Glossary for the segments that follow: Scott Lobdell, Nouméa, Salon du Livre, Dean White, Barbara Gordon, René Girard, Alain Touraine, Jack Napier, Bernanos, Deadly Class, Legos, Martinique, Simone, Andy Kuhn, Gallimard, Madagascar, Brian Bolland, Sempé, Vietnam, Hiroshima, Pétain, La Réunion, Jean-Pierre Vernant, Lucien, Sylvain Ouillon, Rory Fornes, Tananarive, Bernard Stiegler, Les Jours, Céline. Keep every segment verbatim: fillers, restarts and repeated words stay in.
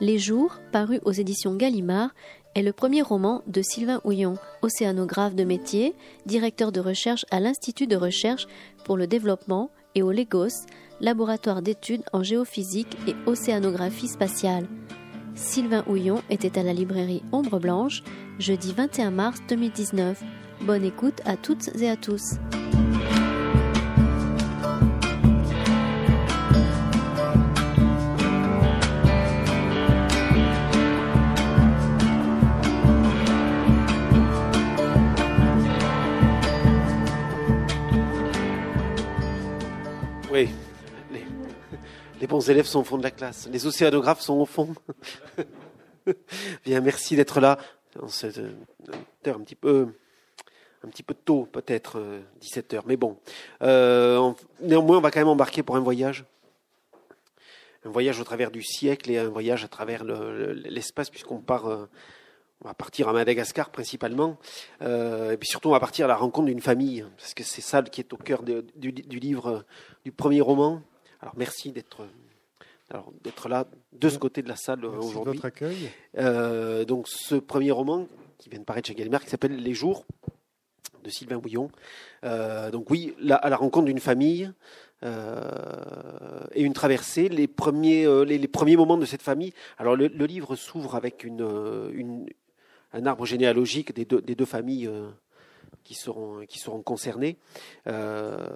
Les Jours, paru aux éditions Gallimard, est le premier roman de Sylvain Ouillon, océanographe de métier, directeur de recherche à l'Institut de recherche pour le développement et au Legos, laboratoire d'études en géophysique et océanographie spatiale. Sylvain Ouillon était à la librairie Ombre Blanche, jeudi vingt et un mars deux mille dix-neuf. Bonne écoute à toutes et à tous. Oui, les, les bons élèves sont au fond de la classe. Les océanographes sont au fond. Bien, merci d'être là. C'est un petit peu, un petit peu tôt, peut-être, dix-sept heures. Mais bon, euh, néanmoins, on va quand même embarquer pour un voyage. Un voyage au travers du siècle et un voyage à travers le, l'espace, puisqu'on part... Euh, on va partir à Madagascar principalement, euh, et puis surtout on va partir à la rencontre d'une famille, parce que c'est ça qui est au cœur de, du, du livre, du premier roman. Alors merci d'être, alors, d'être là, de ce côté de la salle merci aujourd'hui. Merci de votre accueil. Euh, donc ce premier roman, qui vient de paraître chez Gallimard, qui s'appelle Les Jours, de Sylvain Ouillon. Euh, donc oui, là, à la rencontre d'une famille, euh, et une traversée, les premiers, euh, les, les premiers moments de cette famille. Alors le, le livre s'ouvre avec une... une un arbre généalogique des deux, des deux familles euh, qui, seront, qui seront concernées. Euh,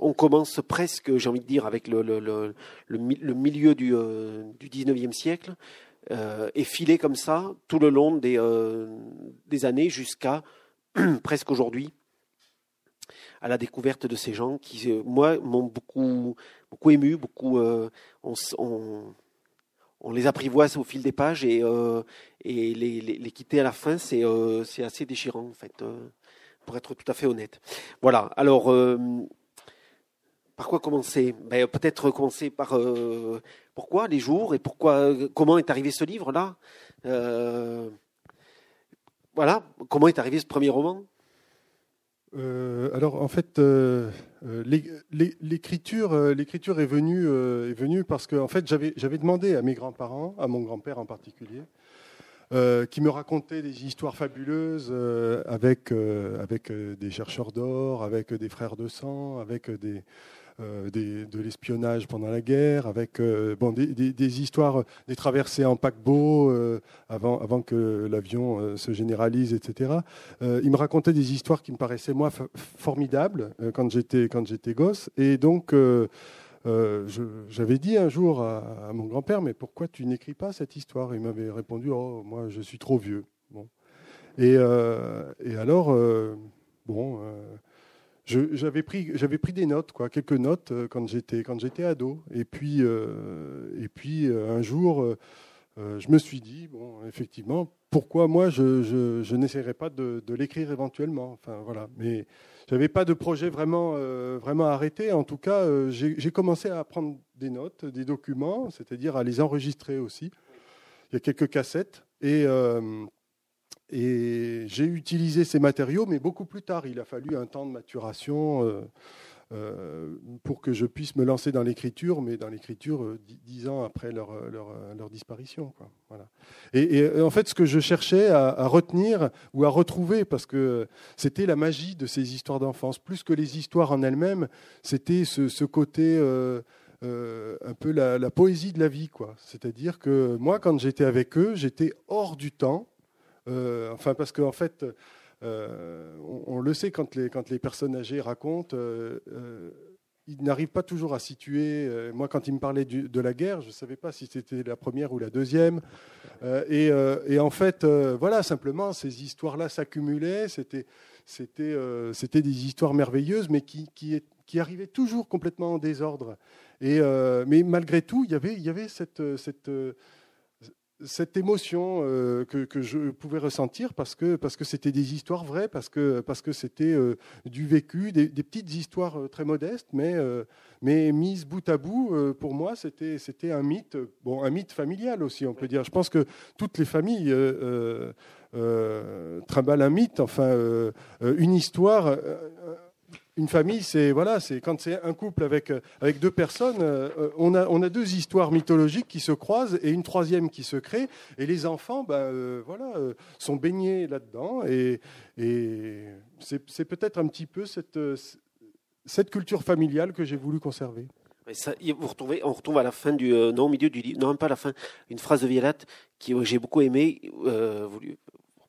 on commence presque, j'ai envie de dire, avec le, le, le, le, le milieu du, euh, du dix-neuvième siècle, euh, et filé comme ça tout le long des, euh, des années jusqu'à presque aujourd'hui, à la découverte de ces gens qui, euh, moi, m'ont beaucoup, beaucoup ému, beaucoup... Euh, on, on, On les apprivoise au fil des pages et, euh, et les, les, les quitter à la fin, c'est, euh, c'est assez déchirant, en fait, euh, pour être tout à fait honnête. Voilà, alors, euh, par quoi commencer ? Ben, peut-être commencer par euh, pourquoi les jours et pourquoi, comment est arrivé ce livre-là ? euh, Voilà, comment est arrivé ce premier roman ? Euh, alors en fait, euh, l'é- l'écriture, euh, l'écriture est venue, euh, est venue parce que en fait j'avais, j'avais demandé à mes grands-parents, à mon grand-père en particulier, euh, qui me racontait des histoires fabuleuses euh, avec, euh, avec des chercheurs d'or, avec des frères de sang, avec des, euh, des, de l'espionnage pendant la guerre, avec euh, bon, des, des, des histoires, des traversées en paquebot euh, avant, avant que l'avion euh, se généralise, et cetera. Euh, il me racontait des histoires qui me paraissaient, moi, f- formidables euh, quand, j'étais, quand j'étais gosse. Et donc, euh, euh, je, j'avais dit un jour à, à mon grand-père, mais pourquoi tu n'écris pas cette histoire ? Il m'avait répondu, oh, moi, je suis trop vieux. Bon. Et, euh, et alors, euh, bon... Euh, Je, j'avais pris, j'avais pris des notes, quoi, quelques notes euh, quand j'étais, quand j'étais ado. Et puis, euh, et puis euh, un jour, euh, je me suis dit, bon, effectivement, pourquoi moi je, je, je n'essaierais pas de, de l'écrire éventuellement. Enfin voilà. Mais j'avais pas de projet vraiment, euh, vraiment arrêté. En tout cas, euh, j'ai, j'ai commencé à prendre des notes, des documents, c'est-à-dire à les enregistrer aussi. Il y a quelques cassettes et euh, Et j'ai utilisé ces matériaux, mais beaucoup plus tard. Il a fallu un temps de maturation euh, euh, pour que je puisse me lancer dans l'écriture, mais dans l'écriture euh, dix ans après leur, leur, leur disparition, quoi. Voilà. Et, et en fait, ce que je cherchais à, à retenir ou à retrouver, parce que c'était la magie de ces histoires d'enfance, plus que les histoires en elles-mêmes, c'était ce, ce côté... Euh, Euh, un peu la, la poésie de la vie, quoi. C'est-à-dire que moi, quand j'étais avec eux, j'étais hors du temps. Euh, enfin, parce qu'en fait, euh, on, on le sait quand les, quand les personnes âgées racontent, euh, euh, ils n'arrivent pas toujours à situer. Euh, moi, quand ils me parlaient du, de la guerre, je ne savais pas si c'était la première ou la deuxième. Euh, et, euh, et en fait, euh, voilà, simplement, ces histoires-là s'accumulaient. C'était, c'était, euh, c'était des histoires merveilleuses, mais qui, qui, qui arrivaient toujours complètement en désordre. Et, euh, mais malgré tout, il y avait, il y avait cette... cette Cette émotion euh, que, que je pouvais ressentir parce que, parce que c'était des histoires vraies, parce que, parce que c'était euh, du vécu, des, des petites histoires euh, très modestes, mais, euh, mais mises bout à bout, euh, pour moi, c'était, c'était un mythe, bon, un mythe familial aussi, on peut dire. Je pense que toutes les familles euh, euh, trimballent un mythe, enfin, euh, une histoire... Euh, une famille, c'est voilà, c'est quand c'est un couple avec avec deux personnes, euh, on a on a deux histoires mythologiques qui se croisent et une troisième qui se crée, et les enfants, bah, euh, voilà, euh, sont baignés là-dedans, et et c'est c'est peut-être un petit peu cette cette culture familiale que j'ai voulu conserver. Mais ça, vous retrouvez, on retrouve à la fin du euh, non au milieu du livre, non même pas à la fin, une phrase de Violette qui j'ai beaucoup aimé. Euh, vous, vous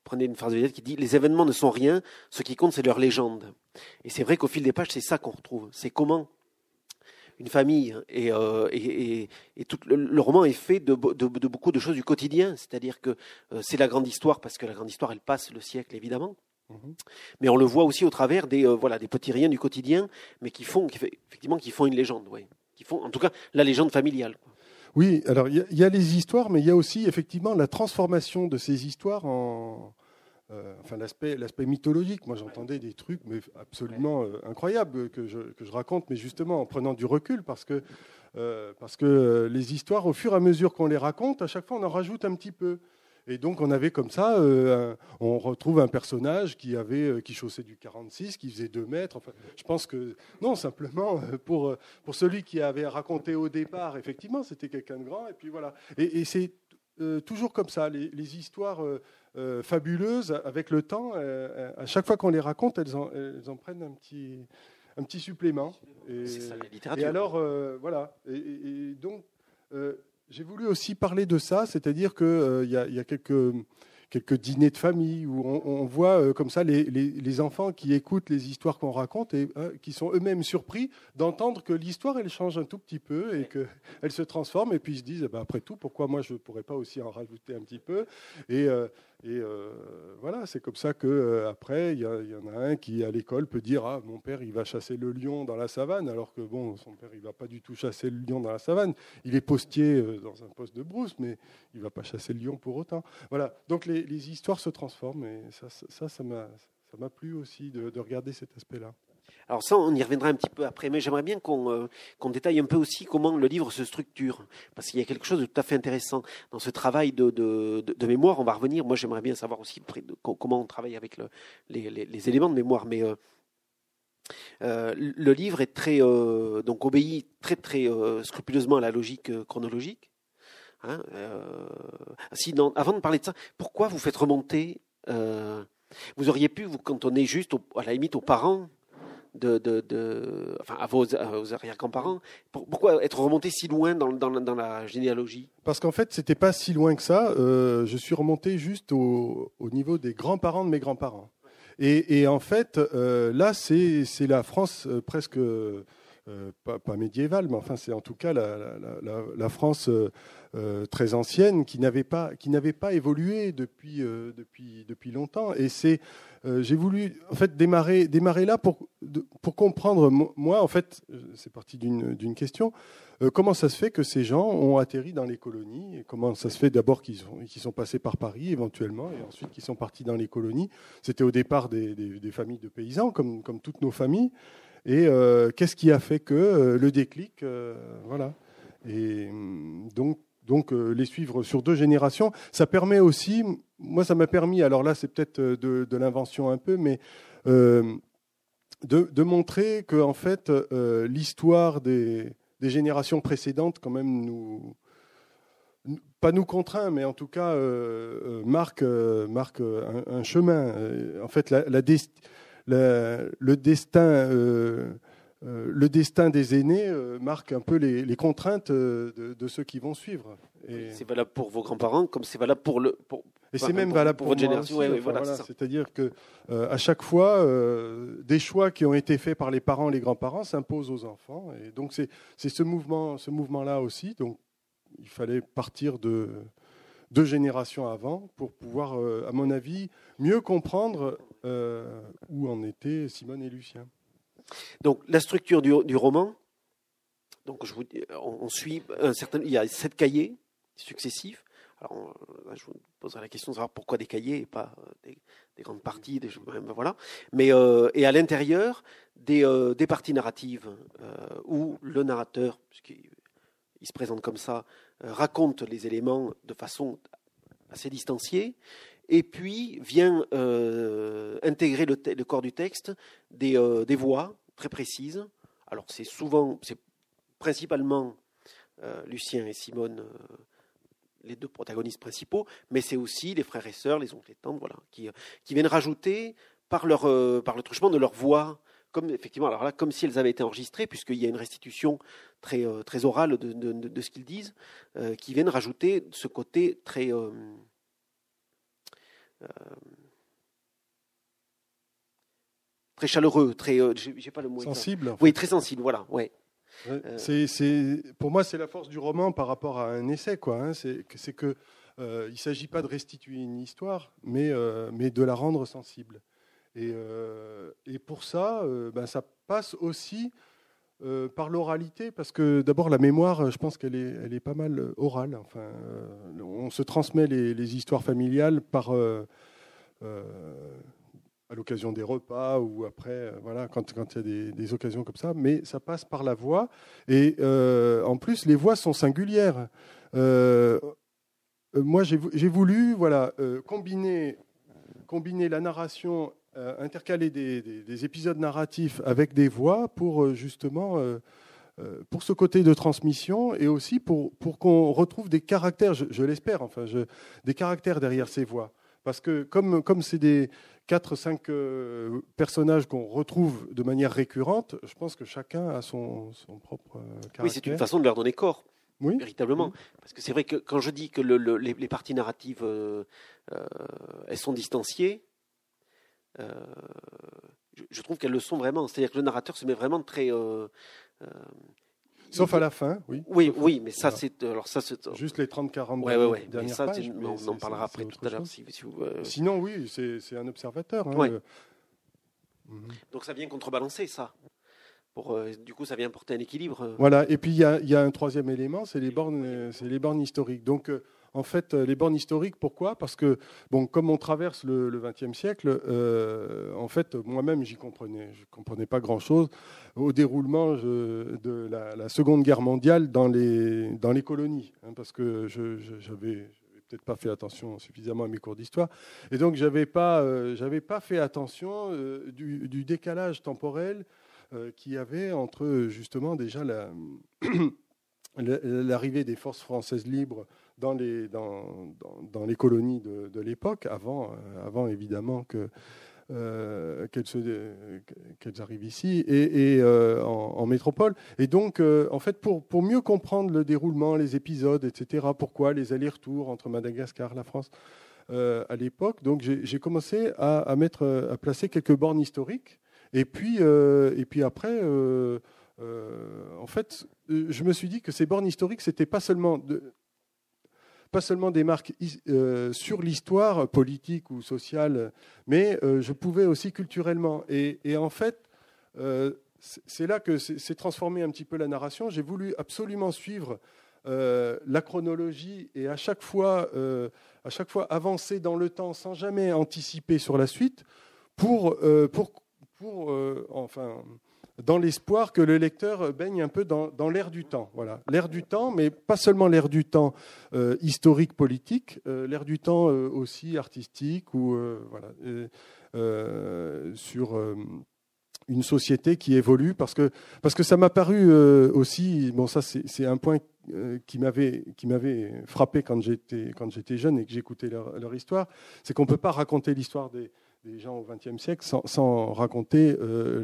prenez une phrase de Violette qui dit: les événements ne sont rien, ce qui compte c'est leur légende. Et c'est vrai qu'au fil des pages, c'est ça qu'on retrouve. C'est comment une famille et, euh, et, et, et tout le, le roman est fait de, de, de beaucoup de choses du quotidien. C'est-à-dire que euh, c'est la grande histoire, parce que la grande histoire, elle passe le siècle évidemment. Mais on le voit aussi au travers des euh, voilà des petits riens du quotidien, mais qui font qui fait, effectivement qui font une légende, ouais. Qui font, en tout cas, la légende familiale. Oui, alors il y, y a les histoires, mais il y a aussi effectivement la transformation de ces histoires en, euh, enfin l'aspect l'aspect mythologique. Moi, j'entendais des trucs, mais absolument euh, incroyables que je que je raconte, mais justement en prenant du recul, parce que euh, parce que euh, les histoires, au fur et à mesure qu'on les raconte, à chaque fois on en rajoute un petit peu. Et donc on avait comme ça, euh, un, on retrouve un personnage qui avait, euh, qui chaussait du quarante-six, qui faisait deux mètres. Enfin, je pense que non, simplement pour pour celui qui avait raconté au départ, effectivement, c'était quelqu'un de grand. Et puis voilà. Et, et c'est euh, toujours comme ça, les, les histoires euh, euh, fabuleuses avec le temps. Euh, à chaque fois qu'on les raconte, elles en, elles en prennent un petit un petit supplément. Et, c'est ça, la littérature. Et alors euh, voilà. Et, et, et donc. Euh, J'ai voulu aussi parler de ça, c'est-à-dire qu'il euh, y a, y a quelques, quelques dîners de famille où on, on voit euh, comme ça les, les, les enfants qui écoutent les histoires qu'on raconte et euh, qui sont eux-mêmes surpris d'entendre que l'histoire, elle change un tout petit peu et qu'elle se transforme. Et puis ils se disent, eh ben, après tout, pourquoi moi je ne pourrais pas aussi en rajouter un petit peu. Et, euh, et euh, voilà, c'est comme ça qu'après, euh, il y, y en a un qui, à l'école, peut dire, ah, mon père, il va chasser le lion dans la savane, alors que bon, son père, il ne va pas du tout chasser le lion dans la savane. Il est postier euh, dans un poste de brousse, mais il ne va pas chasser le lion pour autant. Voilà, donc les, les histoires se transforment, et ça, ça, ça, ça, m'a, ça m'a plu aussi de, de regarder cet aspect-là. Alors ça, on y reviendra un petit peu après, mais j'aimerais bien qu'on, euh, qu'on détaille un peu aussi comment le livre se structure, parce qu'il y a quelque chose de tout à fait intéressant dans ce travail de, de, de, de mémoire. On va revenir, moi j'aimerais bien savoir aussi comment on travaille avec le, les, les, les éléments de mémoire, mais euh, euh, le livre est très, euh, donc obéit très très euh, scrupuleusement à la logique chronologique. Hein euh, si dans, avant de parler de ça, pourquoi vous faites remonter, euh, vous auriez pu vous cantonner juste au, à la limite aux parents, De, de, de, enfin, à vos, vos arrière-grands-parents. Pourquoi être remonté si loin dans, dans, dans la généalogie ? Parce qu'en fait, c'était pas si loin que ça. Euh, je suis remonté juste au, au niveau des grands-parents de mes grands-parents. Et, et en fait, euh, là, c'est, c'est la France presque... Euh, pas, pas médiévale, mais enfin c'est en tout cas la, la, la, la France euh, très ancienne qui n'avait pas qui n'avait pas évolué depuis euh, depuis depuis longtemps. Et c'est euh, j'ai voulu en fait démarrer démarrer là pour pour comprendre moi en fait c'est parti d'une d'une question euh, comment ça se fait que ces gens ont atterri dans les colonies et comment ça se fait d'abord qu'ils sont qu'ils sont passés par Paris éventuellement et ensuite qu'ils sont partis dans les colonies. C'était au départ des, des, des familles de paysans comme comme toutes nos familles. Et euh, qu'est-ce qui a fait que euh, le déclic, euh, voilà. Et donc, donc euh, les suivre sur deux générations, ça permet aussi, moi ça m'a permis, alors là c'est peut-être de, de l'invention un peu, mais euh, de, de montrer que en fait euh, l'histoire des, des générations précédentes quand même nous, pas nous contraint, mais en tout cas euh, marque, euh, marque un, un chemin. En fait, la, la destinée. Le, le, destin, euh, euh, le destin des aînés euh, marque un peu les, les contraintes euh, de, de ceux qui vont suivre. Et... C'est valable pour vos grands-parents, comme c'est valable pour le. Pour, et c'est même pour, valable pour, pour votre génération. Aussi, ouais, ouais, voilà, voilà, c'est c'est-à-dire que euh, à chaque fois, euh, des choix qui ont été faits par les parents, les grands-parents, s'imposent aux enfants. Et donc c'est, c'est ce mouvement, ce mouvement-là aussi. Donc il fallait partir de deux générations avant pour pouvoir, euh, à mon avis, mieux comprendre. Euh, où en étaient Simone et Lucien. Donc la structure du, du roman, donc je vous, on, on suit un certain, il y a sept cahiers successifs. Alors on, là, je vous poserai la question de savoir pourquoi des cahiers et pas des, des grandes parties, des, voilà. Mais euh, et à l'intérieur des, euh, des parties narratives euh, où le narrateur, puisqu'il il se présente comme ça, euh, raconte les éléments de façon assez distanciée. Et puis vient euh, intégrer le, le corps du texte des, euh, des voix très précises. Alors c'est souvent, c'est principalement euh, Lucien et Simone, euh, les deux protagonistes principaux, mais c'est aussi les frères et sœurs, les oncles et tantes, voilà, qui, euh, qui viennent rajouter par, leur, euh, par le truchement de leur voix, comme, effectivement, alors là, comme si elles avaient été enregistrées, puisqu'il y a une restitution très, euh, très orale de, de, de, de ce qu'ils disent, euh, qui viennent rajouter ce côté très... Euh, Euh, très chaleureux, très euh, j'ai, j'ai pas le mot sensible. En fait. Oui, très sensible, voilà. Ouais. Ouais, euh... c'est, c'est, pour moi, c'est la force du roman par rapport à un essai, quoi. Hein, c'est, c'est que euh, il s'agit pas de restituer une histoire, mais euh, mais de la rendre sensible. Et euh, et pour ça, euh, ben ça passe aussi euh, par l'oralité, parce que d'abord la mémoire, je pense qu'elle est elle est pas mal orale. Enfin, euh, on se transmet les, les histoires familiales par euh, euh, à l'occasion des repas ou après, euh, voilà, quand quand il y a des, des occasions comme ça. Mais ça passe par la voix et euh, en plus les voix sont singulières. Euh, moi, j'ai, j'ai voulu, voilà, euh, combiner combiner la narration, Euh, intercaler des, des, des épisodes narratifs avec des voix pour euh, justement euh, euh, pour ce côté de transmission et aussi pour, pour qu'on retrouve des caractères, je, je l'espère, enfin, je, des caractères derrière ces voix. Parce que comme, comme c'est des quatre cinq euh, personnages qu'on retrouve de manière récurrente, je pense que chacun a son, son propre euh, caractère. Oui, c'est une façon de leur donner corps. Oui. Véritablement, oui. Parce que c'est vrai que quand je dis que le, le, les, les parties narratives euh, euh, elles sont distanciées, Euh, je, je trouve qu'elles le sont vraiment. C'est-à-dire que le narrateur se met vraiment très... Euh, euh, Sauf il... à la fin, oui. Oui, Sauf oui, mais ça, voilà. c'est... Alors ça, c'est... Juste les trente à quarante ouais, ouais, ouais. dernières ça, pages. Mais on en parlera après tout à l'heure. Si, si vous, euh... Sinon, oui, c'est, c'est un observateur. Hein, ouais. euh... mmh. Donc ça vient contrebalancer, ça. Pour, euh, du coup, ça vient porter un équilibre. Voilà, et puis il y, y a un troisième élément, c'est les bornes, euh, c'est les bornes historiques. Donc... Euh, En fait, les bornes historiques, pourquoi ? Parce que, bon, comme on traverse le XXe siècle, euh, en fait, moi-même, j'y comprenais. Je ne comprenais pas grand-chose au déroulement je, de la, la Seconde Guerre mondiale dans les, dans les colonies, hein, parce que je, je, j'avais... peut-être pas fait attention suffisamment à mes cours d'histoire. Et donc, j'avais pas, euh, j'avais pas fait attention euh, du, du décalage temporel euh, qu'il y avait entre, justement, déjà la, l'arrivée des forces françaises libres Dans les, dans, dans, dans les colonies de, de l'époque, avant, euh, avant évidemment que, euh, qu'elles, se, euh, qu'elles arrivent ici, et, et euh, en, en métropole. Et donc, euh, en fait, pour, pour mieux comprendre le déroulement, les épisodes, et cetera, pourquoi les allers-retours entre Madagascar et la France euh, à l'époque, donc j'ai, j'ai commencé à, à, mettre, à placer quelques bornes historiques. Et puis, euh, et puis après... Euh, euh, en fait, je me suis dit que ces bornes historiques, c'était pas seulement... de, pas seulement des marques euh, sur l'histoire politique ou sociale, mais euh, je pouvais aussi culturellement. Et, et en fait, euh, c'est là que c'est, c'est transformé un petit peu la narration. J'ai voulu absolument suivre euh, la chronologie et à chaque fois, euh, à chaque fois avancer dans le temps sans jamais anticiper sur la suite, pour, euh, pour, pour euh, enfin, dans l'espoir que le lecteur baigne un peu dans, dans l'ère du temps. Voilà. L'ère du temps, mais pas seulement l'ère du temps euh, historique, politique, euh, l'ère du temps euh, aussi artistique, ou euh, voilà, euh, euh, sur euh, une société qui évolue. Parce que, parce que ça m'a paru euh, aussi... Bon, ça, c'est, c'est un point euh, qui, m'avait, qui m'avait frappé quand j'étais, quand j'étais jeune et que j'écoutais leur, leur histoire. C'est qu'on ne peut pas raconter l'histoire des... des gens au XXe siècle, sans, sans raconter euh,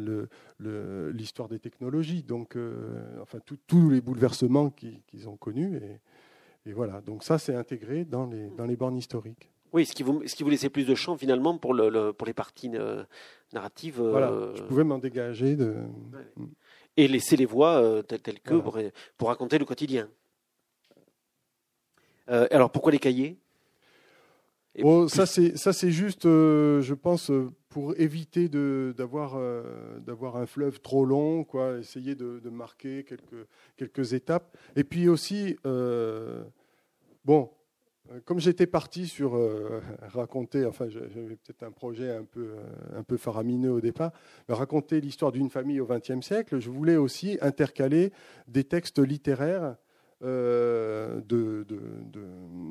le, le, l'histoire des technologies, donc euh, enfin tous les bouleversements qui, qu'ils ont connus, et, et voilà. Donc ça, c'est intégré dans les dans les bornes historiques. Oui, ce qui vous ce qui vous laissait plus de champ finalement pour le, le pour les parties euh, narratives. Euh, voilà, je pouvais m'en dégager de ouais. et laisser les voix euh, telles, telles que voilà. pour, pour raconter le quotidien. Euh, alors pourquoi les cahiers? Oh, ça, c'est, ça, c'est juste, euh, je pense, pour éviter de, d'avoir, euh, d'avoir un fleuve trop long, quoi, essayer de, de marquer quelques, quelques étapes. Et puis aussi, euh, bon, comme j'étais parti sur euh, raconter, enfin, j'avais peut-être un projet un peu, un peu faramineux au départ, mais raconter l'histoire d'une famille au XXe siècle, je voulais aussi intercaler des textes littéraires Euh, de, de, de,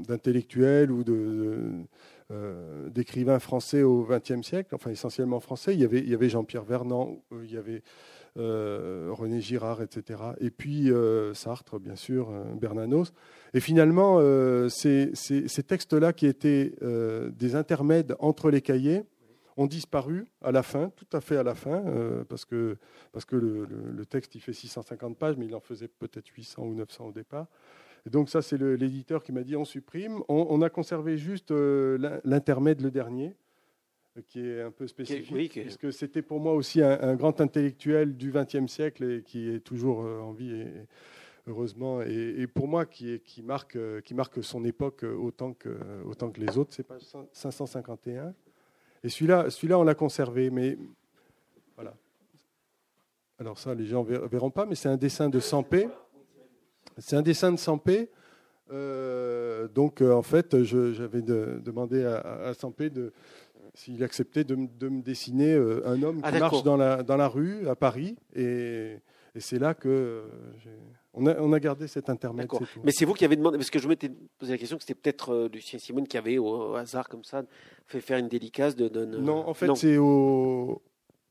d'intellectuels ou de, euh, d'écrivains français au vingtième siècle, enfin essentiellement français. Il y avait, il y avait Jean-Pierre Vernant, il y avait euh, René Girard, et cetera. Et puis euh, Sartre, bien sûr, euh, Bernanos. Et finalement, euh, ces, ces, ces textes-là qui étaient euh, des intermèdes entre les cahiers ont disparu à la fin, tout à fait à la fin, euh, parce que, parce que le, le, le texte il fait six cent cinquante pages, mais il en faisait peut-être huit cents ou neuf cents au départ. Et donc ça, c'est le, l'éditeur qui m'a dit on supprime. On, on a conservé juste euh, l'intermède, le dernier, euh, qui est un peu spécifique, oui, que... puisque c'était pour moi aussi un, un grand intellectuel du vingtième siècle et qui est toujours euh, en vie, et, et, heureusement, et, et pour moi qui, est, qui, marque, euh, qui marque son époque autant que, autant que les autres. C'est page cinq cent cinquante et un. Et celui-là, celui-là, on l'a conservé, mais voilà. Alors ça, les gens ne verront pas, mais c'est un dessin de Sempé. C'est un dessin de Sempé. Euh, donc, euh, en fait, je, j'avais de, demandé à, à Sempé de, s'il acceptait de, de me dessiner euh, un homme qui ah, marche dans la, dans la rue à Paris. Et, et c'est là que euh, j'ai... On a, on a gardé cet intermède. D'accord. C'est tout. Mais c'est vous qui avez demandé, parce que je m'étais posé la question que c'était peut-être euh, Lucien Simone qui avait, au, au hasard comme ça, fait faire une dédicace de, de, de... Non, en fait, non. C'est au,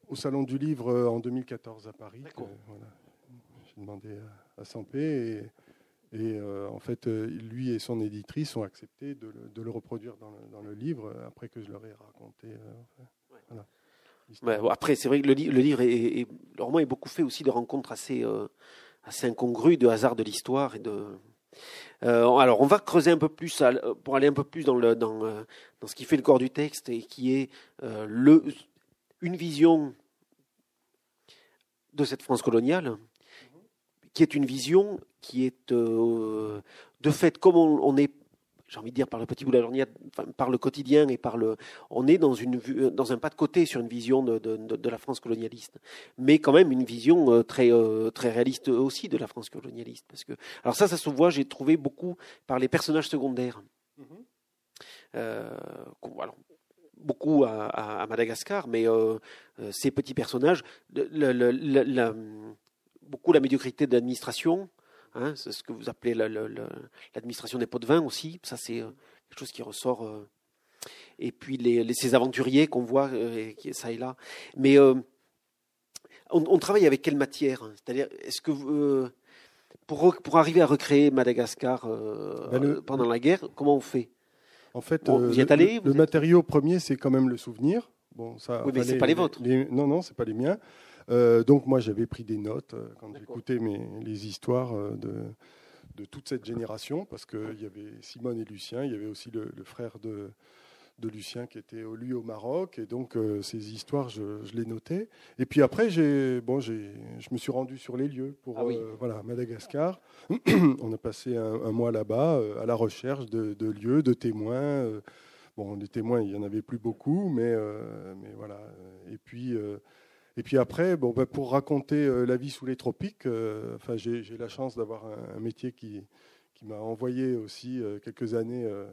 au Salon du Livre euh, en deux mille quatorze à Paris. Que, voilà, j'ai demandé à, à Sempé et, et euh, en fait, euh, lui et son éditrice ont accepté de le, de le reproduire dans le, dans le livre après que je leur ai raconté. Euh, enfin, ouais. Voilà. Ouais, bon, après, c'est vrai que le, le livre et le roman est beaucoup fait aussi de rencontres assez... Euh, assez incongru, de hasard de l'histoire et de. Euh, alors, on va creuser un peu plus à, pour aller un peu plus dans le dans dans ce qui fait le corps du texte et qui est euh, le une vision de cette France coloniale, qui est une vision qui est euh, de fait comme on, on est, j'ai envie de dire par le petit bout de la journée, enfin, par le quotidien et par le, on est dans une dans un pas de côté sur une vision de de, de la France colonialiste, mais quand même une vision très très réaliste aussi de la France colonialiste, parce que alors ça ça se voit, j'ai trouvé beaucoup par les personnages secondaires, mm-hmm. euh, alors, beaucoup à, à, à Madagascar, mais euh, ces petits personnages, le, le, le, la, beaucoup la médiocrité de l'administration. Hein, c'est ce que vous appelez la, la, la, l'administration des pots de vin aussi. Ça, c'est euh, quelque chose qui ressort. Euh, et puis, les, les, ces aventuriers qu'on voit, euh, et, ça et là. Mais euh, on, on travaille avec quelle matière ? C'est-à-dire, est-ce que euh, pour, pour arriver à recréer Madagascar euh, ben le, pendant la guerre, comment on fait ? En fait, bon, euh, vous y êtes allé, le, le êtes... matériau premier, c'est quand même le souvenir. Bon, ça, oui, mais ce n'est pas les vôtres. Les, non, non, ce n'est pas les miens. Euh, donc moi j'avais pris des notes euh, quand D'accord. j'écoutais mes, les histoires euh, de, de toute cette génération, parce qu'il y avait Simone et Lucien, il y avait aussi le, le frère de, de Lucien qui était lui au Maroc, et donc euh, ces histoires je, je les notais. Et puis après j'ai, bon, j'ai, je me suis rendu sur les lieux pour ah oui. euh, voilà, Madagascar. On a passé un, un mois là-bas euh, à la recherche de, de lieux, de témoins. Euh, bon, les témoins il n'y en avait plus beaucoup, mais, euh, mais voilà. Et puis... Euh, Et puis après, bon, bah, pour raconter euh, la vie sous les tropiques, euh, enfin, j'ai, j'ai la chance d'avoir un, un métier qui, qui m'a envoyé aussi euh, quelques années euh,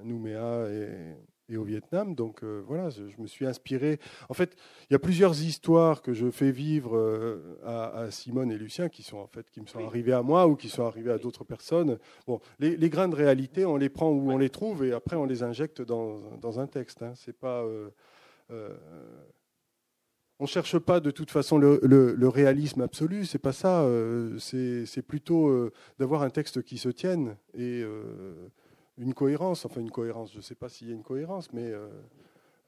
à Nouméa et, et au Vietnam. Donc euh, voilà, je, je me suis inspiré. En fait, il y a plusieurs histoires que je fais vivre euh, à, à Simone et Lucien qui, sont, en fait, qui me sont oui. arrivées à moi ou qui sont arrivées à d'autres personnes. Bon, les, les grains de réalité, on les prend où ouais. on les trouve et après on les injecte dans, dans un texte. Hein. C'est pas... Euh, euh, On ne cherche pas de toute façon le, le, le réalisme absolu, c'est pas ça. Euh, c'est, c'est plutôt euh, d'avoir un texte qui se tienne et euh, une cohérence. Enfin, une cohérence, je ne sais pas s'il y a une cohérence, mais euh,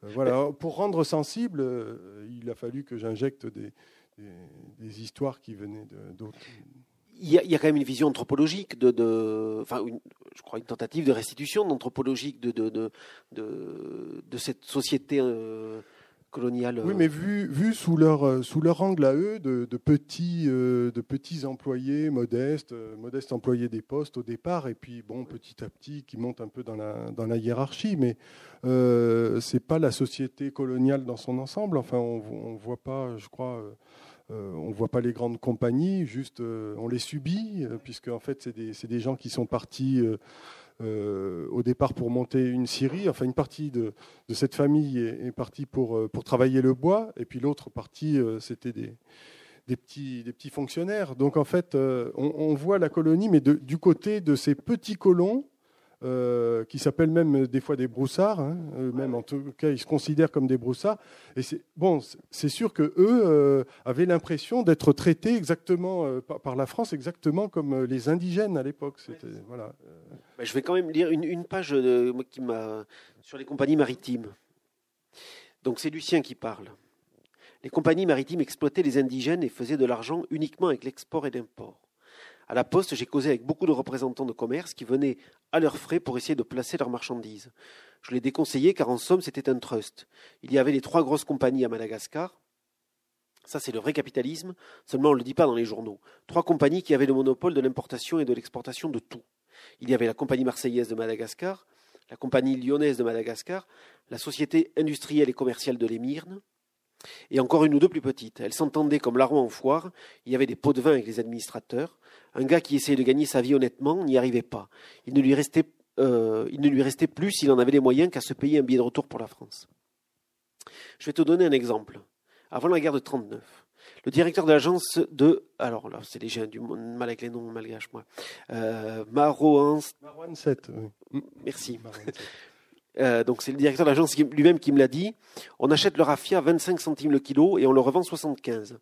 euh, voilà. Pour rendre sensible, euh, il a fallu que j'injecte des, des, des histoires qui venaient de, d'autres. Il y, a, il y a quand même une vision anthropologique, de, de, enfin, une, je crois une tentative de restitution anthropologique de, de, de, de, de cette société. Euh colonial. Oui, mais vu, vu sous, leur, sous leur angle à eux, de, de, petits, euh, de petits employés modestes, euh, modestes employés des postes au départ, et puis bon, petit à petit, qui montent un peu dans la, dans la hiérarchie, mais euh, c'est pas la société coloniale dans son ensemble. Enfin, on, on voit pas, je crois, euh, on voit pas les grandes compagnies, juste euh, on les subit, euh, puisque en fait, c'est des, c'est des gens qui sont partis... Euh, Euh, au départ pour monter une scierie, enfin une partie de, de cette famille est, est partie pour, pour travailler le bois, et puis l'autre partie euh, c'était des, des, petits, des petits fonctionnaires. Donc en fait euh, on, on voit la colonie mais de, du côté de ces petits colons euh, qui s'appellent même des fois des broussards, hein, même en tout cas ils se considèrent comme des broussards. Et c'est, bon, c'est sûr qu'eux euh, avaient l'impression d'être traités exactement euh, par la France, exactement comme les indigènes à l'époque. C'était, voilà. Bah, je vais quand même lire une, une page de, moi, qui m'a, sur les compagnies maritimes. Donc c'est Lucien qui parle. Les compagnies maritimes exploitaient les indigènes et faisaient de l'argent uniquement avec l'export et l'import. À la Poste, j'ai causé avec beaucoup de représentants de commerce qui venaient à leurs frais pour essayer de placer leurs marchandises. Je les déconseillais car en somme, c'était un trust. Il y avait les trois grosses compagnies à Madagascar. Ça, c'est le vrai capitalisme. Seulement, on ne le dit pas dans les journaux. Trois compagnies qui avaient le monopole de l'importation et de l'exportation de tout. Il y avait la compagnie marseillaise de Madagascar, la compagnie lyonnaise de Madagascar, la société industrielle et commerciale de l'Émirne, et encore une ou deux plus petites. Elles s'entendaient comme larrons en foire. Il y avait des pots de vin avec les administrateurs. Un gars qui essayait de gagner sa vie honnêtement n'y arrivait pas. Il ne lui restait, euh, il ne lui restait plus, s'il en avait les moyens, qu'à se payer un billet de retour pour la France. Je vais te donner un exemple. Avant la guerre de trente-neuf, le directeur de l'agence de... Alors là, c'est déjà du mal avec les noms malgaches, moi. Euh, Marouan... Marouan sept, oui. Merci. Marouan sept. Euh, donc c'est le directeur de l'agence lui-même qui me l'a dit. On achète le raffia à vingt-cinq centimes le kilo et on le revend soixante-quinze.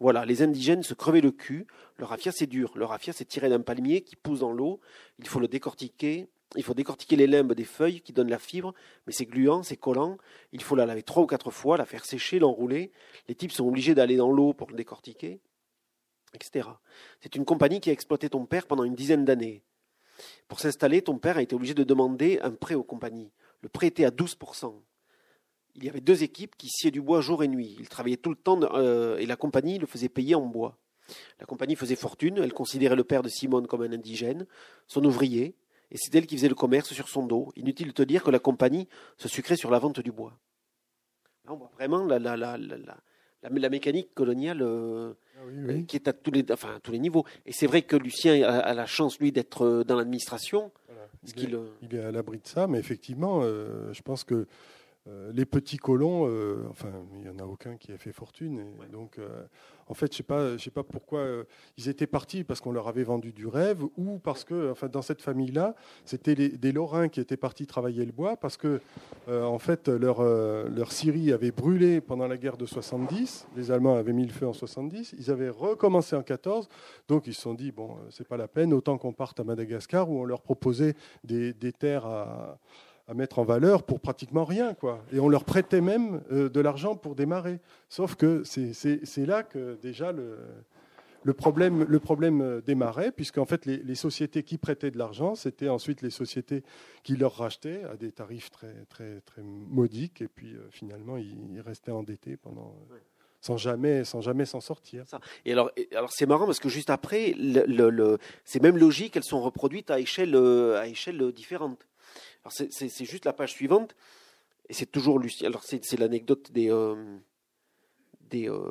Voilà, les indigènes se crevaient le cul. Le raffia, c'est dur. Le raffia, c'est tiré d'un palmier qui pousse dans l'eau. Il faut le décortiquer. Il faut décortiquer les limbes des feuilles qui donnent la fibre. Mais c'est gluant, c'est collant. Il faut la laver trois ou quatre fois, la faire sécher, l'enrouler. Les types sont obligés d'aller dans l'eau pour le décortiquer, et cetera. C'est une compagnie qui a exploité ton père pendant une dizaine d'années. Pour s'installer, ton père a été obligé de demander un prêt aux compagnies. Le prêt était à douze pour cent. Il y avait deux équipes qui sciaient du bois jour et nuit. Ils travaillaient tout le temps euh, et la compagnie le faisait payer en bois. La compagnie faisait fortune. Elle considérait le père de Simone comme un indigène, son ouvrier, et c'est elle qui faisait le commerce sur son dos. Inutile de te dire que la compagnie se sucrait sur la vente du bois. Là, on voit vraiment la, la, la, la, la, la, la mécanique coloniale euh, ah oui, oui. Euh, qui est à tous les, enfin, à tous les niveaux. Et c'est vrai que Lucien a, a la chance, lui, d'être dans l'administration. Voilà. Il, il, est, il est à l'abri de ça, mais effectivement, euh, je pense que Euh, les petits colons, euh, enfin, il n'y en a aucun qui a fait fortune. Et ouais. Donc, euh, en fait, je ne sais pas, je sais pas pourquoi euh, ils étaient partis, parce qu'on leur avait vendu du rêve, ou parce que, enfin, dans cette famille-là, c'était les, des Lorrains qui étaient partis travailler le bois, parce que, euh, en fait, leur, euh, leur scierie avait brûlé pendant la guerre de soixante-dix. Les Allemands avaient mis le feu en soixante-dix. Ils avaient recommencé en quatorze. Donc, ils se sont dit, bon, c'est pas la peine, autant qu'on parte à Madagascar, où on leur proposait des, des terres à... à mettre en valeur pour pratiquement rien, quoi. Et on leur prêtait même euh, de l'argent pour démarrer. Sauf que c'est, c'est, c'est là que déjà le, le, problème, le problème démarrait, puisqu'en fait les, les sociétés qui prêtaient de l'argent, c'était ensuite les sociétés qui leur rachetaient à des tarifs très, très, très modiques. Et puis euh, finalement, ils, ils restaient endettés pendant... Euh, Sans jamais, sans jamais s'en sortir. Ça. Et alors, et alors, c'est marrant parce que juste après, le, le, le, ces mêmes logiques, elles sont reproduites à échelle, à échelle différente. Alors, c'est, c'est, c'est juste la page suivante, et c'est toujours Lucien. Alors, c'est, c'est l'anecdote des, euh, des, euh,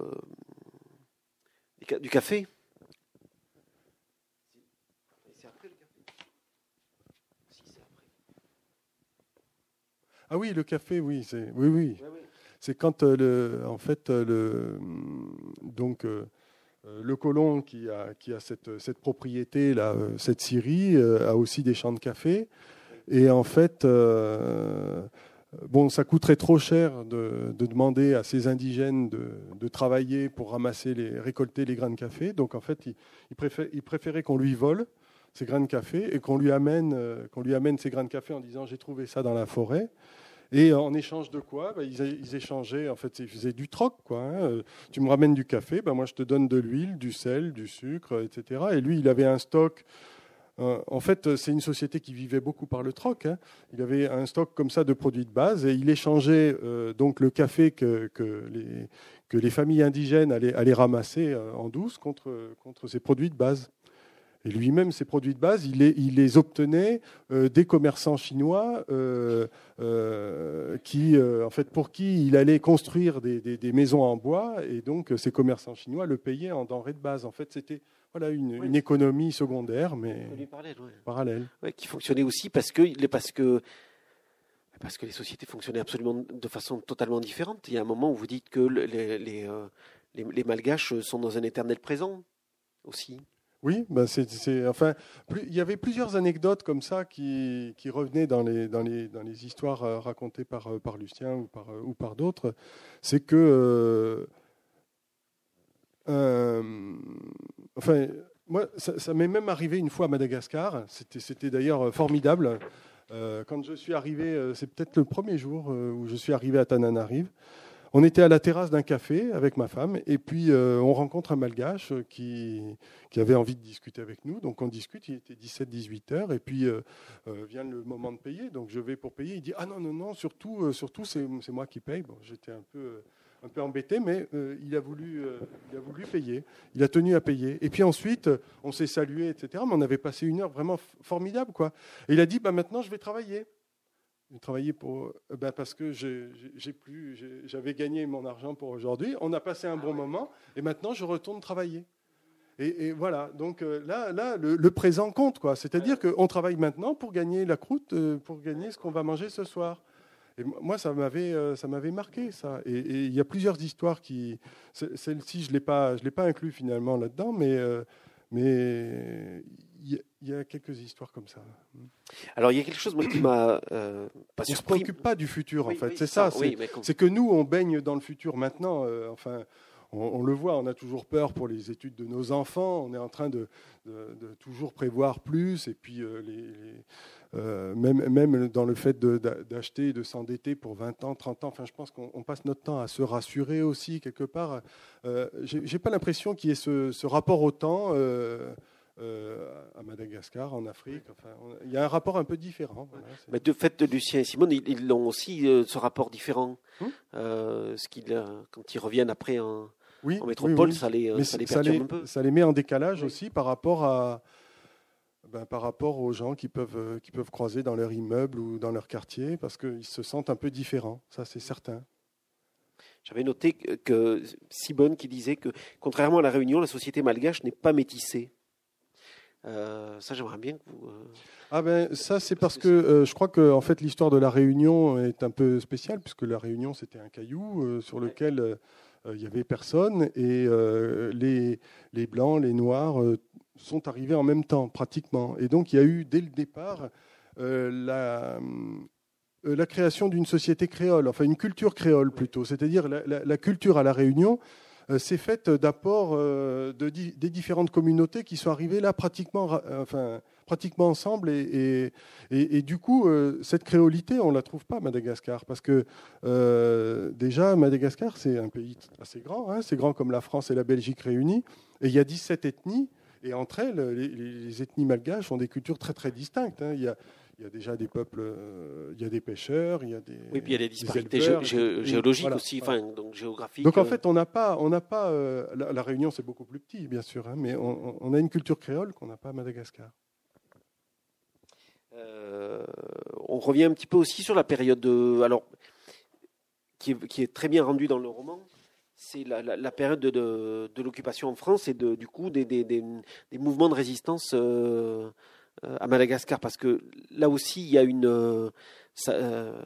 des, du café. C'est après le café. Si, c'est après. Ah oui, le café, oui, c'est, oui, oui. Ouais, ouais. C'est quand euh, le, en fait, le, donc, euh, le colon qui a, qui a cette, cette propriété, là, euh, cette scierie, euh, a aussi des champs de café. Et en fait, euh, bon, ça coûterait trop cher de, de demander à ces indigènes de, de travailler pour ramasser les, récolter les grains de café. Donc en fait, il, il, préfère, il préférait qu'on lui vole ces grains de café et qu'on lui amène, euh, qu'on lui amène ces grains de café en disant « j'ai trouvé ça dans la forêt ». Et en échange de quoi? Bah, ils, ils échangeaient, en fait, ils faisaient du troc, quoi. Hein. Tu me ramènes du café, bah, moi je te donne de l'huile, du sel, du sucre, et cetera. Et lui, il avait un stock. Euh, en fait, c'est une société qui vivait beaucoup par le troc. Hein. Il avait un stock comme ça de produits de base et il échangeait euh, donc le café que, que, les, que les familles indigènes allaient, allaient ramasser en douce contre, contre ces produits de base. Et lui-même, ses produits de base, il les, il les obtenait euh, des commerçants chinois euh, euh, qui, euh, en fait, pour qui il allait construire des, des, des maisons en bois. Et donc, ces commerçants chinois le payaient en denrées de base. En fait, c'était voilà, une, oui. une économie secondaire, mais parallèle. Ouais. parallèle. Ouais, qui fonctionnait aussi parce que, parce, que, parce que les sociétés fonctionnaient absolument de façon totalement différente. Il y a un moment où vous dites que les, les, les, les Malgaches sont dans un éternel présent aussi. Oui, ben c'est, c'est, enfin, plus, il y avait plusieurs anecdotes comme ça qui, qui revenaient dans les, dans les, dans les histoires racontées par, par Lucien ou par, ou par d'autres. C'est que... Euh, euh, enfin, moi, ça, ça m'est même arrivé une fois à Madagascar. C'était, c'était d'ailleurs formidable. Euh, quand je suis arrivé, c'est peut-être le premier jour où je suis arrivé à Tananarive. On était à la terrasse d'un café avec ma femme et puis euh, on rencontre un malgache qui, qui avait envie de discuter avec nous. Donc on discute, il était dix-sept dix-huit heures et puis euh, euh, vient le moment de payer. Donc je vais pour payer, il dit « Ah non, non, non, surtout, euh, surtout c'est, c'est moi qui paye ». Bon, j'étais un peu, un peu embêté, mais euh, il, a voulu, euh, il a voulu payer, il a tenu à payer. Et puis ensuite, on s'est salués, et cetera. Mais on avait passé une heure vraiment formidable, quoi. Et il a dit bah, « Maintenant, je vais travailler ». J'ai travaillé pour, ben parce que j'ai, j'ai plus, j'ai, j'avais gagné mon argent pour aujourd'hui. On a passé un bon moment et maintenant je retourne travailler. Et, et voilà, donc là, là le, le présent compte, quoi. C'est-à-dire qu'on travaille maintenant pour gagner la croûte, pour gagner ce qu'on va manger ce soir. Et moi, ça m'avait, ça m'avait marqué, ça. Et il y a plusieurs histoires qui... Celle-ci, je ne l'ai pas, je l'ai pas inclus finalement là-dedans, mais... mais il y a quelques histoires comme ça. Alors, il y a quelque chose moi, qui m'a euh, pas surpris. On ne se préoccupe pas du futur, oui, en fait. Oui, c'est ça. ça. C'est, oui, mais... c'est que nous, on baigne dans le futur maintenant. Euh, enfin, on, on le voit, on a toujours peur pour les études de nos enfants. On est en train de, de, de toujours prévoir plus. Et puis, euh, les, les, euh, même, même dans le fait de, d'acheter, de s'endetter pour vingt ans, trente ans. Enfin, je pense qu'on on passe notre temps à se rassurer aussi, quelque part. Euh, je n'ai pas l'impression qu'il y ait ce, ce rapport au temps... Euh, Euh, à Madagascar, en Afrique, enfin, on, il y a un rapport un peu différent. Voilà, mais de fait, Lucien et Simone, ils, ils ont aussi euh, ce rapport différent. Hum euh, ce qu'ils, euh, quand ils reviennent après en, oui, en métropole, oui, oui. ça les, euh, ça les perturbe ça les, un peu. Ça les met en décalage oui. aussi par rapport à, ben, par rapport aux gens qui peuvent, euh, qui peuvent croiser dans leur immeuble ou dans leur quartier, parce qu'ils se sentent un peu différents. Ça, c'est certain. J'avais noté que, que Simone qui disait que, contrairement à La Réunion, la société malgache n'est pas métissée. Euh, ça j'aimerais bien que vous... Ah ben ça c'est parce que euh, je crois que en fait l'histoire de La Réunion est un peu spéciale puisque La Réunion c'était un caillou euh, sur lequel euh, il n'y avait personne et euh, les, les blancs, les noirs euh, sont arrivés en même temps pratiquement et donc il y a eu dès le départ euh, la... la création d'une société créole, enfin une culture créole plutôt, c'est-à-dire la, la, la culture à La Réunion c'est fait d'apports euh, de, des différentes communautés qui sont arrivées là pratiquement, euh, enfin, pratiquement ensemble. Et, et, et, et du coup, euh, cette créolité, on ne la trouve pas à Madagascar. Parce que euh, déjà, Madagascar, c'est un pays assez grand. Hein, c'est grand comme la France et la Belgique réunies. Et il y a dix-sept ethnies. Et entre elles, les, les ethnies malgaches ont des cultures très, très distinctes. Hein, il y a... Il y a déjà des peuples, euh, il y a des pêcheurs, il y a des. Oui, puis il y a des disparités des éleveurs, gé- géologiques voilà, aussi, enfin, voilà. donc géographiques. Donc en fait, on n'a pas, on n'a pas. Euh, la, la Réunion, c'est beaucoup plus petit, bien sûr, hein, mais on, on a une culture créole qu'on n'a pas à Madagascar. Euh, on revient un petit peu aussi sur la période, de, alors, qui est, qui est très bien rendue dans le roman. C'est la, la, la période de, de, de l'occupation en France et de, du coup des, des, des, des mouvements de résistance. Euh, à Madagascar, parce que là aussi, il y a une... Euh, ça, euh,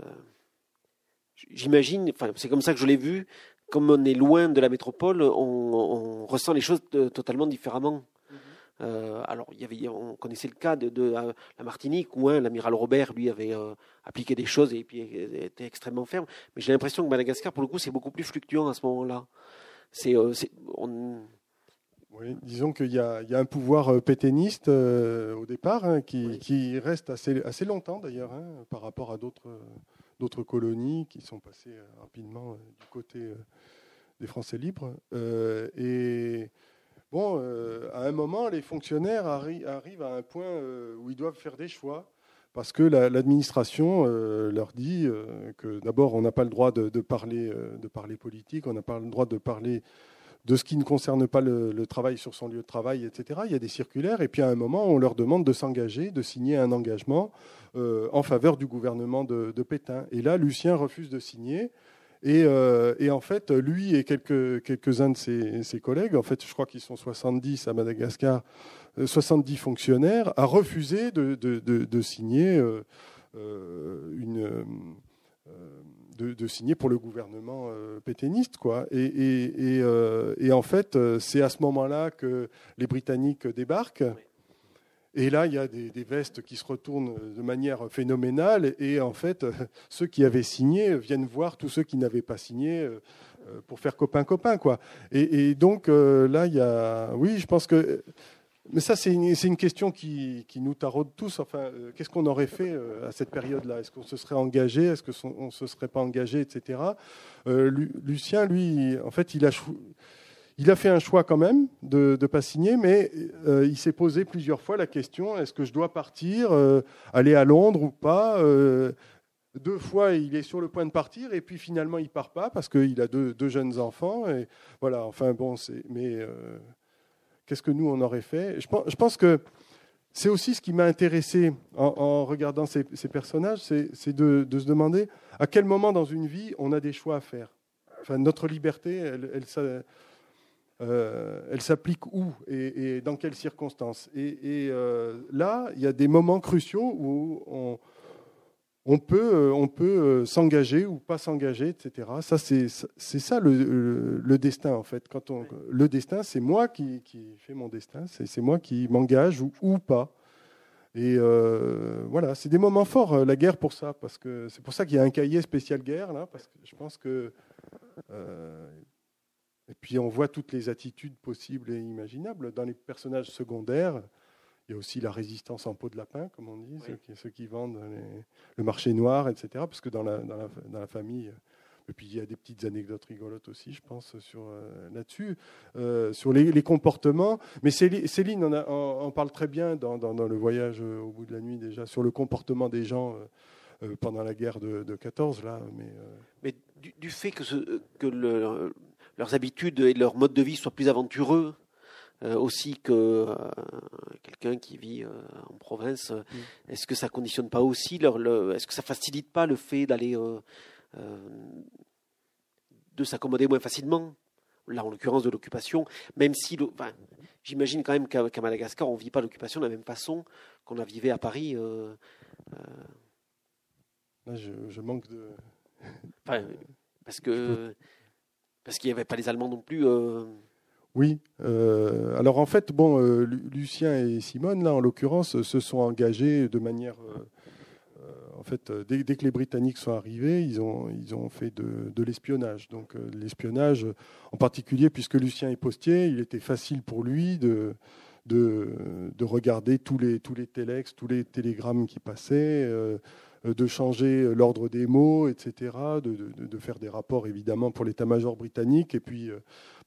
j'imagine, enfin, c'est comme ça que je l'ai vu, comme on est loin de la métropole, on, on ressent les choses de, totalement différemment. Mm-hmm. Euh, alors, il y avait, on connaissait le cas de, de la, la Martinique, où hein, l'amiral Robert, lui, avait euh, appliqué des choses et puis était extrêmement ferme. Mais j'ai l'impression que Madagascar, pour le coup, c'est beaucoup plus fluctuant à ce moment-là. C'est... Euh, c'est on, Oui, disons qu'il y a, il y a un pouvoir pétainiste euh, au départ hein, qui, oui. qui reste assez, assez longtemps d'ailleurs hein, par rapport à d'autres, d'autres colonies qui sont passées rapidement euh, du côté euh, des Français libres. Euh, et bon, euh, à un moment, les fonctionnaires arri- arrivent à un point euh, où ils doivent faire des choix parce que la, l'administration euh, leur dit euh, que d'abord, on n'a pas le droit de, de, parler, euh, de parler politique, on n'a pas le droit de parler... de ce qui ne concerne pas le, le travail sur son lieu de travail, et cetera. Il y a des circulaires, et puis à un moment, on leur demande de s'engager, de signer un engagement euh, en faveur du gouvernement de, de Pétain. Et là, Lucien refuse de signer, et, euh, et en fait, lui et quelques, quelques-uns de ses, ses collègues, en fait, je crois qu'ils sont soixante-dix à Madagascar, soixante-dix fonctionnaires, a refusé de, de, de, de signer euh, euh, une... Euh, de, de signer pour le gouvernement euh, pétainiste, quoi. Et, et, et, euh, et en fait, c'est à ce moment-là que les Britanniques débarquent. Oui. Et là, il y a des, des vestes qui se retournent de manière phénoménale. Et en fait, ceux qui avaient signé viennent voir tous ceux qui n'avaient pas signé pour faire copain-copain, quoi. Et, et donc, là, il y a... Oui, je pense que... Mais ça, c'est une, c'est une question qui, qui nous taraude tous. Enfin, qu'est-ce qu'on aurait fait à cette période-là? Est-ce qu'on se serait engagé? Est-ce qu'on ne se serait pas engagé, et cetera. Euh, Lucien, lui, en fait, il a... Chou... Il a fait un choix quand même de ne pas signer, mais euh, il s'est posé plusieurs fois la question, est-ce que je dois partir, euh, aller à Londres ou pas? euh, Deux fois, il est sur le point de partir, et puis finalement, il ne part pas parce qu'il a deux, deux jeunes enfants. Et voilà, enfin bon, c'est, mais euh, qu'est-ce que nous, on aurait fait? je pense, je pense que c'est aussi ce qui m'a intéressé en, en regardant ces, ces personnages, c'est, c'est de, de se demander à quel moment dans une vie on a des choix à faire. Enfin, notre liberté, elle... elle ça, Euh, elle s'applique où et, et dans quelles circonstances. Et, et euh, là, il y a des moments cruciaux où on, on peut, on peut s'engager ou pas s'engager, et cetera. Ça, c'est, c'est ça le, le, le destin, en fait. Quand on, le destin, c'est moi qui, qui fais mon destin, c'est, c'est moi qui m'engage ou, ou pas. Et euh, voilà, c'est des moments forts, la guerre, pour ça, parce que c'est pour ça qu'il y a un cahier spécial guerre, là, parce que je pense que... Euh, Et puis on voit toutes les attitudes possibles et imaginables. Dans les personnages secondaires, il y a aussi la résistance en peau de lapin, comme on dit, oui. ceux, qui, ceux qui vendent les, le marché noir, et cetera. Parce que dans la, dans, la, dans la famille... Et puis il y a des petites anecdotes rigolotes aussi, je pense, sur, euh, là-dessus, euh, sur les, les comportements. Mais Céline, Céline en, a, en, en parle très bien dans, dans, dans Le Voyage au bout de la nuit, déjà, sur le comportement des gens euh, pendant la guerre de, de quatorze. Là, mais, euh... mais du, du fait que, ce, que le... leurs habitudes et leur mode de vie soient plus aventureux euh, aussi que euh, quelqu'un qui vit euh, en province. Mmh. Est-ce que ça conditionne pas aussi leur, le, est-ce que ça facilite pas le fait d'aller euh, euh, de s'accommoder moins facilement? Là, en l'occurrence, de l'occupation, même si le, ben, j'imagine quand même qu'à, qu'à Madagascar, on vit pas l'occupation de la même façon qu'on la vivait à Paris. Euh, euh... Là, je, je manque de. Enfin, parce que. Parce qu'il n'y avait pas les Allemands non plus. Euh... Oui. Euh, alors en fait, bon, euh, Lucien et Simone, là, en l'occurrence, se sont engagés de manière. Euh, euh, en fait, dès, dès que les Britanniques sont arrivés, ils ont, ils ont fait de, de l'espionnage. Donc euh, l'espionnage, en particulier, puisque Lucien est postier, il était facile pour lui de, de, de regarder tous les, tous les téléx, tous les télégrammes qui passaient. Euh, de changer l'ordre des mots, et cetera, de, de, de faire des rapports, évidemment, pour l'état-major britannique. Et puis, euh,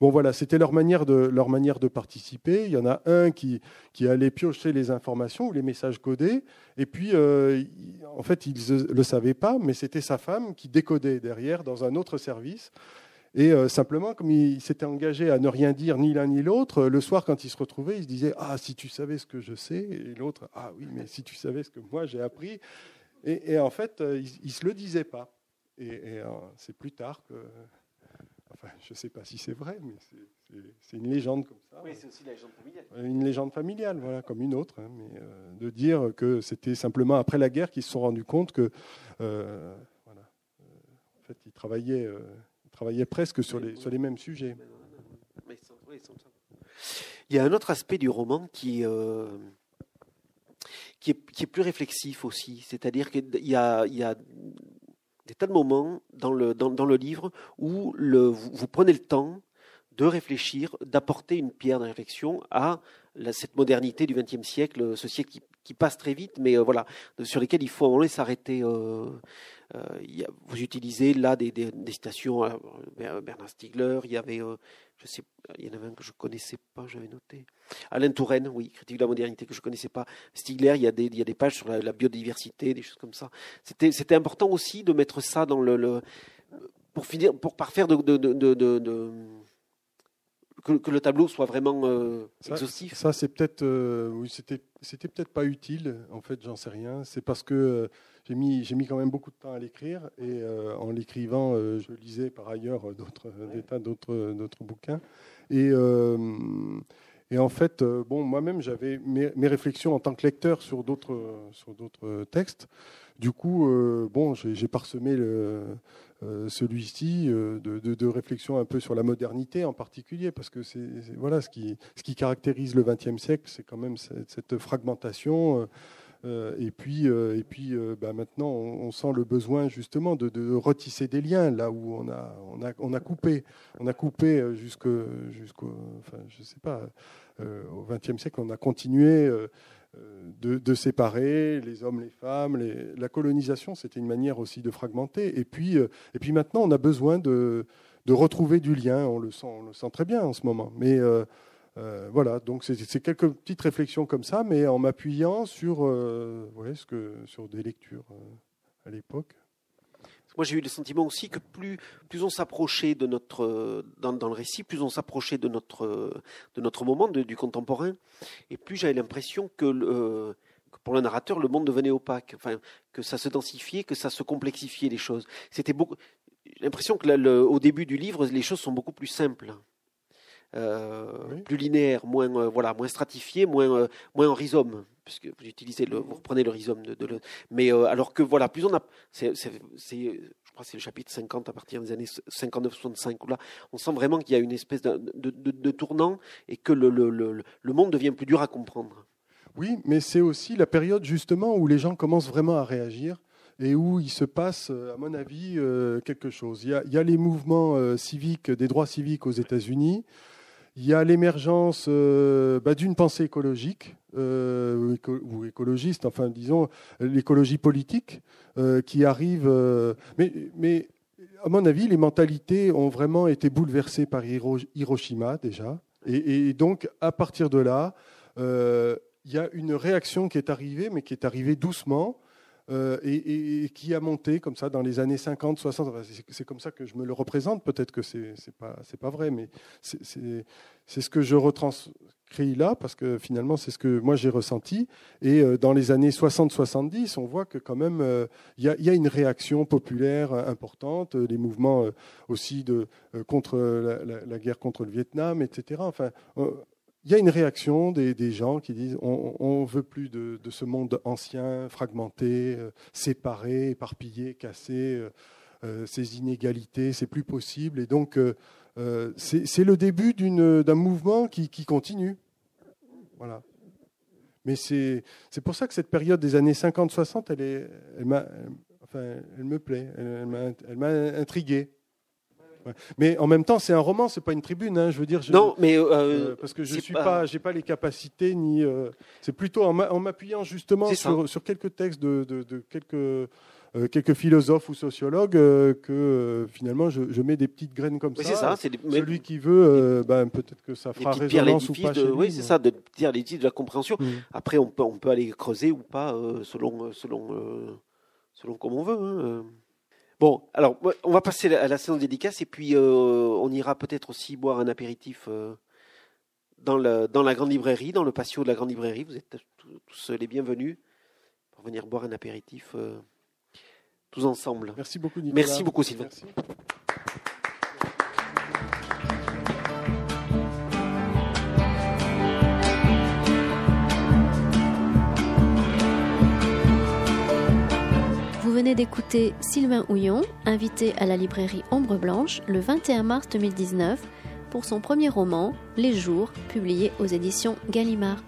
bon, voilà, c'était leur manière, de, leur manière de participer. Il y en a un qui, qui allait piocher les informations ou les messages codés. Et puis, euh, en fait, ils ne le savaient pas, mais c'était sa femme qui décodait derrière dans un autre service. Et euh, simplement, comme il s'était engagé à ne rien dire ni l'un ni l'autre, le soir, quand il se retrouvait, il se disait « Ah, si tu savais ce que je sais !» Et l'autre « Ah oui, mais si tu savais ce que moi j'ai appris !» Et, et en fait, ils ne se le disaient pas. Et, et c'est plus tard que... Enfin, je ne sais pas si c'est vrai, mais c'est, c'est, c'est une légende comme ça. Oui, c'est aussi la légende familiale. Une légende familiale, voilà, comme une autre. Hein, mais euh, de dire que c'était simplement après la guerre qu'ils se sont rendus compte que... Euh, voilà, euh, en fait, ils travaillaient, euh, ils travaillaient presque sur les, sur les mêmes sujets. Il y a un autre aspect du roman qui... Euh Qui est, qui est plus réflexif aussi. C'est-à-dire qu'il y a, il y a des tas de moments dans le, dans, dans le livre où le, vous, vous prenez le temps de réfléchir, d'apporter une pierre de réflexion à la, cette modernité du XXe siècle, ce siècle qui, qui passe très vite, mais euh, voilà, sur lesquels il faut à un moment s'arrêter. Euh, euh, y a, vous utilisez là des, des, des citations, euh, Bernard Stiegler, il y avait... Euh, Je sais, il y en avait un que je ne connaissais pas, j'avais noté. Alain Touraine, oui, critique de la modernité, que je ne connaissais pas. Stiegler, il y a des, il y a des pages sur la, la biodiversité, des choses comme ça. C'était, c'était important aussi de mettre ça dans le... le pour, finir, pour parfaire de... de, de, de, de, de que, que le tableau soit vraiment euh, ça, exhaustif. Ça, c'est peut-être... Euh, oui, c'était, c'était peut-être pas utile, en fait, j'en sais rien. C'est parce que... Euh, J'ai mis, j'ai mis quand même beaucoup de temps à l'écrire et euh, en l'écrivant, euh, je lisais par ailleurs d'autres, des tas d'autres, d'autres bouquins. Et, euh, Et en fait, bon, moi-même, j'avais mes, mes réflexions en tant que lecteur sur d'autres, sur d'autres textes. Du coup, euh, bon, j'ai, j'ai parsemé le, euh, celui-ci euh, de, de, de réflexions un peu sur la modernité en particulier, parce que c'est, c'est, voilà, ce qui, ce qui caractérise le vingtième siècle, c'est quand même cette, cette fragmentation. Euh, Euh, et puis, euh, et puis euh, bah, maintenant, on, on sent le besoin justement de, de retisser des liens là où on a, on a, on a coupé, on a coupé jusque, jusqu'au, enfin, je sais pas, euh, au vingtième siècle, on a continué euh, de, de séparer les hommes, les femmes, les... la colonisation, c'était une manière aussi de fragmenter. Et puis, euh, et puis maintenant, on a besoin de, de retrouver du lien. On le sent, on le sent très bien en ce moment. Mais euh, Euh, voilà, donc c'est, c'est quelques petites réflexions comme ça, mais en m'appuyant sur, euh, ouais, ce que, sur des lectures euh, à l'époque. Moi, j'ai eu le sentiment aussi que plus, plus on s'approchait de notre, dans, dans le récit, plus on s'approchait de notre, de notre moment, de, du contemporain, et plus j'avais l'impression que, euh, que pour le narrateur, le monde devenait opaque, enfin, que ça se densifiait, que ça se complexifiait les choses. C'était beaucoup, j'ai l'impression que là, le, au début du livre, les choses sont beaucoup plus simples. Euh, oui. Plus linéaire, moins euh, voilà, moins stratifié, moins euh, moins en rhizome, puisque vous utilisez le, vous reprenez le rhizome de, de le, mais euh, alors que voilà, plus on a, c'est, c'est, c'est, je crois que c'est le chapitre cinquante à partir des années cinquante-neuf soixante-cinq où là, on sent vraiment qu'il y a une espèce de, de, de, de tournant et que le, le le le monde devient plus dur à comprendre. Oui, mais c'est aussi la période justement où les gens commencent vraiment à réagir. Et où il se passe, à mon avis, euh, quelque chose. Il y a, il y a les mouvements euh, civiques, des droits civiques aux États-Unis. Il y a l'émergence euh, bah, d'une pensée écologique euh, ou écologiste, enfin, disons, l'écologie politique euh, qui arrive. Euh, mais, mais, à mon avis, les mentalités ont vraiment été bouleversées par Hiroshima, déjà. Et, et donc, à partir de là, euh, il y a une réaction qui est arrivée, mais qui est arrivée doucement. Euh, et, et, et qui a monté comme ça dans les années cinquante, soixante. Enfin, c'est, c'est comme ça que je me le représente. Peut-être que c'est, c'est pas, c'est pas vrai, mais c'est, c'est, c'est ce que je retranscris là, parce que finalement, c'est ce que moi j'ai ressenti. Et euh, dans les années soixante, soixante-dix, on voit que quand même, il euh, y, y a une réaction populaire importante, les mouvements euh, aussi de, euh, contre la, la, la guerre contre le Vietnam, et cetera. Enfin, euh, il y a une réaction des, des gens qui disent on ne veut plus de, de ce monde ancien, fragmenté, euh, séparé, éparpillé, cassé, euh, ces inégalités, c'est plus possible. Et donc, euh, c'est, c'est le début d'une, d'un mouvement qui, qui continue. Voilà. Mais c'est, c'est pour ça que cette période des années cinquante soixante, elle, est, elle, m'a, elle, enfin, elle me plaît, elle, elle, m'a, elle m'a intrigué. Mais en même temps, c'est un roman, c'est pas une tribune. Hein, je veux dire, je, non, mais euh, euh, parce que je suis pas, pas, j'ai pas les capacités ni. Euh, c'est plutôt en, ma, en m'appuyant justement sur, sur quelques textes de, de, de quelques, euh, quelques philosophes ou sociologues euh, que euh, finalement je, je mets des petites graines comme mais ça. C'est ça, c'est des, celui mais, qui veut, euh, bah, peut-être que ça fera résonance ou pas. De, chez oui, lui, c'est mais... ça, de dire les titres de la compréhension. Mmh. Après, on peut, on peut aller creuser ou pas euh, selon, selon, euh, selon comme on veut. Hein. Bon, alors, on va passer à la séance dédicace et puis euh, on ira peut-être aussi boire un apéritif euh, dans, la, dans la grande librairie, dans le patio de la grande librairie. Vous êtes tous les bienvenus pour venir boire un apéritif euh, tous ensemble. Merci beaucoup, Nicolas. Merci beaucoup, Sylvain. Merci. Vous venez d'écouter Sylvain Ouillon, invité à la librairie Ombre Blanche le vingt et un mars deux mille dix-neuf pour son premier roman, Les Jours, publié aux éditions Gallimard.